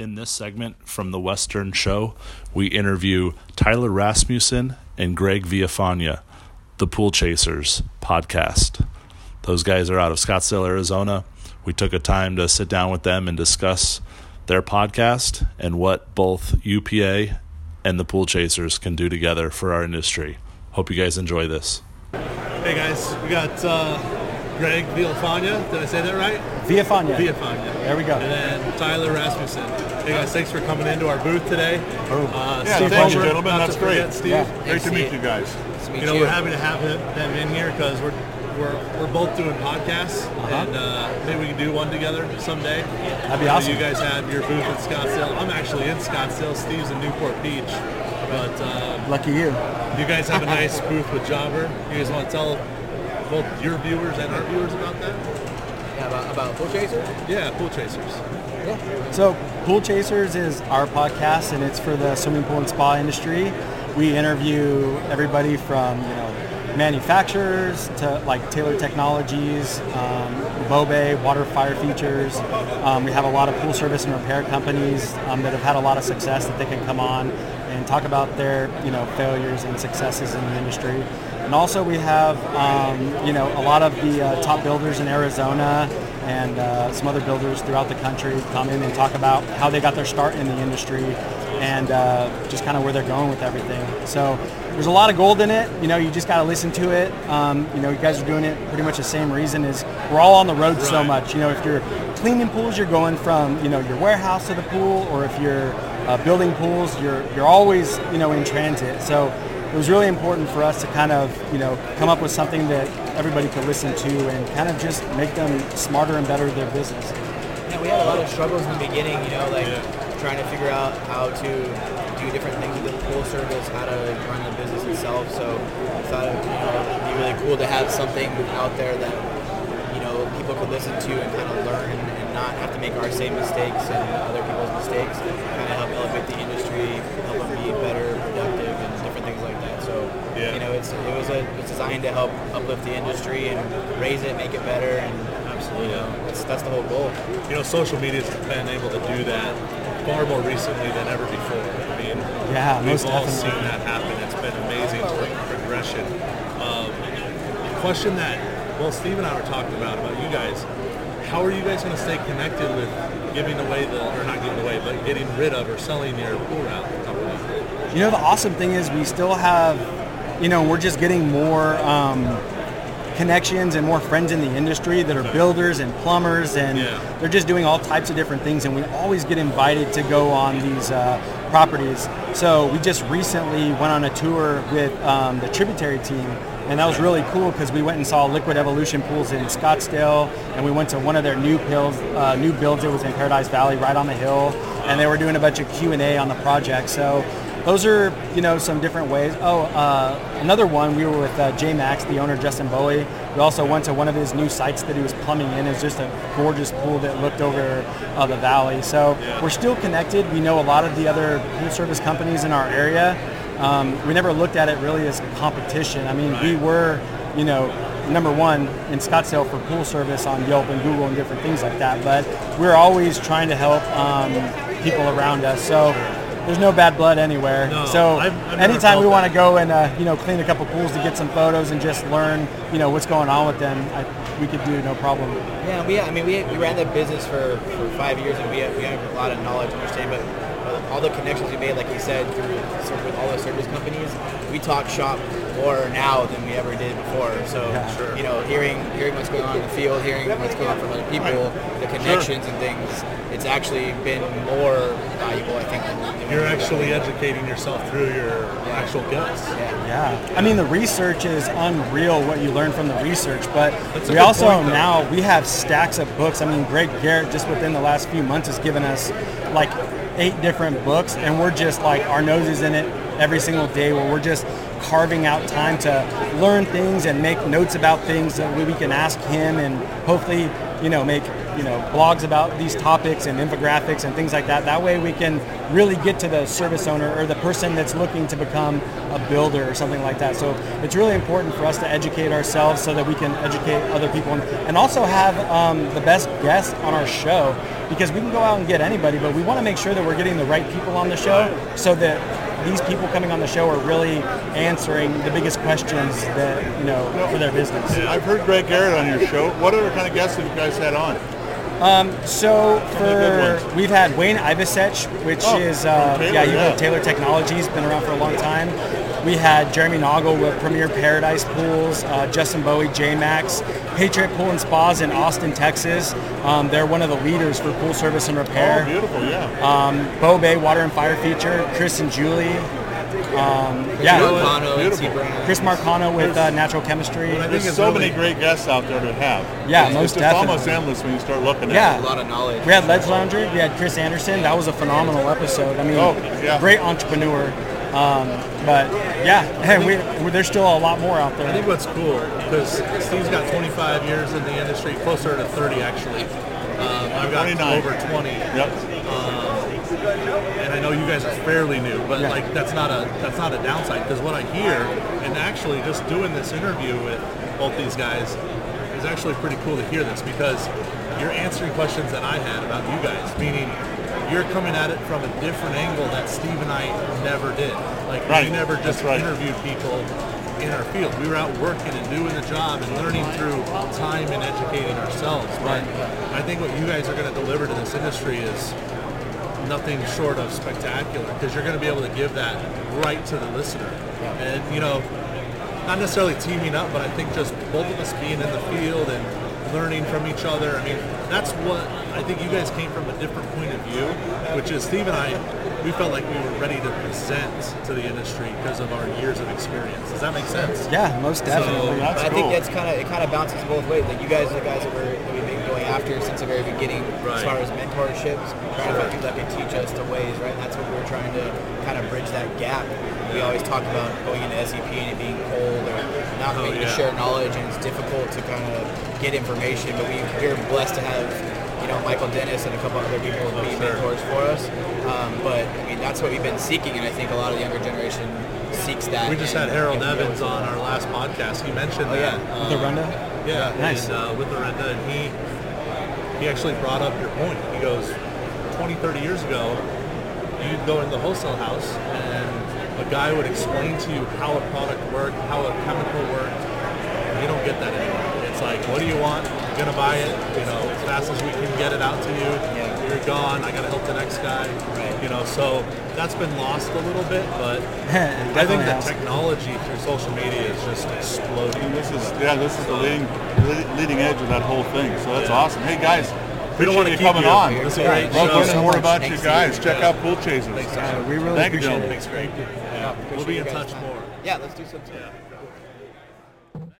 In this segment from the Western Show, we interview Tyler Rasmussen and Greg Viafanya, the Pool Chasers podcast. Those guys are out of Scottsdale, Arizona. We took a time to sit down with them and discuss their podcast and what both UPA and the Pool Chasers can do together for our industry. Hope you guys enjoy this. Hey guys, we got Greg Viafanya. Did I say that right? Viafanya. There we go. And then Tyler Rasmussen. Hey guys, thanks for coming into our booth today. Steve, thank you, gentlemen. That's great. Steve, yeah. Great to meet you guys. We're happy to have them in here because we're both doing podcasts, and maybe we can do one together someday. That'd be awesome. You guys have your booth in Scottsdale. I'm actually in Scottsdale. Steve's in Newport Beach. But lucky you. You guys have a nice booth with Jobber. You guys want to tell both your viewers and our viewers about that? Yeah, about Pool Chasers? Yeah, Pool Chasers. Yeah. So Pool Chasers is our podcast, and it's for the swimming pool and spa industry. We interview everybody from, manufacturers to like Taylor Technologies, Bobe, water fire features. We have a lot of pool service and repair companies that have had a lot of success that they can come on and talk about their, failures and successes in the industry. And also we have, a lot of the top builders in Arizona and some other builders throughout the country come in and talk about how they got their start in the industry and just kind of where they're going with everything. So there's a lot of gold in it. You just got to listen to it. You guys are doing it pretty much the same reason is we're all on the road so much. If you're cleaning pools, you're going from, your warehouse to the pool, or if you're building pools, you're always, in transit. So it was really important for us to kind of, come up with something that everybody could listen to and kind of just make them smarter and better at their business. Yeah, we had a lot of struggles in the beginning, trying to figure out how to do different things with the pool service, how to run the business itself. So I thought it would be really cool to have something out there that, people could listen to and kind of learn and not have to make our same mistakes and other people's mistakes, and kind of help elevate the industry, help them be better, productive, and different things like that. So, it's designed to help uplift the industry and raise it, make it better, and that's the whole goal. Social media has been able to do that far more recently than ever before. We've all seen that happen. It's been amazing progression. The question that, Steve and I were talking about you guys, how are you guys going to stay connected with getting rid of or selling your pool route? The awesome thing is we still have, we're just getting more connections and more friends in the industry that are builders and plumbers, and they're just doing all types of different things, and we always get invited to go on these properties. So we just recently went on a tour with the Tributary team, and that was really cool because we went and saw Liquid Evolution Pools in Scottsdale, and we went to one of their new builds that was in Paradise Valley right on the hill, and they were doing a bunch of Q&A on the project. So those are, some different ways. Another one, we were with J Max, the owner, Justin Bowie. We also went to one of his new sites that he was plumbing in. It was just a gorgeous pool that looked over the valley. So we're still connected. We know a lot of the other pool service companies in our area. We never looked at it really as competition. We were, number one in Scottsdale for pool service on Yelp and Google and different things like that. But we're always trying to help people around us. So there's no bad blood anywhere. No, so I've anytime we want to go and clean a couple pools to get some photos and just learn what's going on with them, we could do no problem. Yeah, we ran that business for 5 years, and we have a lot of knowledge and understanding. But all the connections we made, like he said, with all the service companies, we talk shop more now than we ever did before. So hearing what's going on in the field, hearing what's going on from other people, the connections and things. It's actually been more valuable, I think. You're actually educating yourself through your actual guests. Yeah. The research is unreal what you learn from the research, but we also now we have stacks of books. Greg Garrett just within the last few months has given us like 8 different books, and we're just like our nose is in it every single day, where we're just carving out time to learn things and make notes about things that we can ask him and hopefully make you know, blogs about these topics and infographics and things like that. That way we can really get to the service owner or the person that's looking to become a builder or something like that. So it's really important for us to educate ourselves so that we can educate other people, and also have the best guests on our show, because we can go out and get anybody, but we want to make sure that we're getting the right people on the show so that these people coming on the show are really answering the biggest questions that, you know, for their business. I've heard Greg Garrett on your show. What other kind of guests have you guys had on? We've had Wayne Ivesich, which is Taylor, Taylor Technologies, been around for a long time. We had Jeremy Noggle with Premier Paradise Pools, Justin Bowie, J Max, Patriot Pool and Spas in Austin, Texas. They're one of the leaders for pool service and repair. Oh, beautiful, yeah. Bo Bay Water and Fire feature, Chris and Julie. Chris Marcano with Natural Chemistry. There's so many great guests out there to have. Yeah, most definitely. It's almost endless when you start looking at it. A lot of knowledge. We had Ledge Lounger. We had Chris Anderson. That was a phenomenal episode. I mean, great entrepreneur. There's still a lot more out there. I think what's cool, because Steve's got 25 years in the industry, closer to 30 actually. I've got 29. Over 20. Yep. And I know you guys are fairly new, but like that's not a downside, because what I hear, and actually just doing this interview with both these guys is actually pretty cool to hear this, because you're answering questions that I had about you guys, meaning you're coming at it from a different angle that Steve and I never did. Like we never just interviewed people in our field. We were out working and doing the job and learning through time and educating ourselves. But I think what you guys are going to deliver to this industry is nothing short of spectacular, because you're going to be able to give that right to the listener. And, you know, not necessarily teaming up, but I think just both of us being in the field and learning from each other. I mean, that's what I think you guys came from a different point of view, which is Steve and I, we felt like we were ready to present to the industry because of our years of experience. Does that make sense? Yeah, most definitely. So, that's cool. I think that's kind of bounces both ways. Like you guys are the guys that we've been going after since the very beginning, as far as mentorships, trying to find people that can teach us the ways, right? That's what we were trying to kind of bridge that gap. We always talk about going into SEP and it being cold or not being able to share knowledge, and it's difficult to kind of get information, but we're blessed to have Michael Dennis and a couple other people would be mentors for us. But I mean, that's what we've been seeking, and I think a lot of the younger generation seeks that. We just had Harold Evans on our last podcast. He mentioned that. With Arenda? Yeah, nice. And, with Arenda, and he actually brought up your point. He goes, 20, 30 years ago, you'd go in the wholesale house, and a guy would explain to you how a product worked, how a chemical worked. You don't get that anymore. It's like, what do you want? We're gonna buy it, you know, as fast as we can get it out to you. Yeah. You're gone. I gotta help the next guy. Right. You know, so that's been lost a little bit, but I think the technology through social media is just exploding. And this is the leading edge of that whole thing. So that's awesome. Hey guys, we don't want to keep coming on. This is great. Love learning more about you guys. Check out Pool Chasers. Thanks, we really appreciate it. Thanks, Greg. We'll be in touch more. Yeah, let's do something.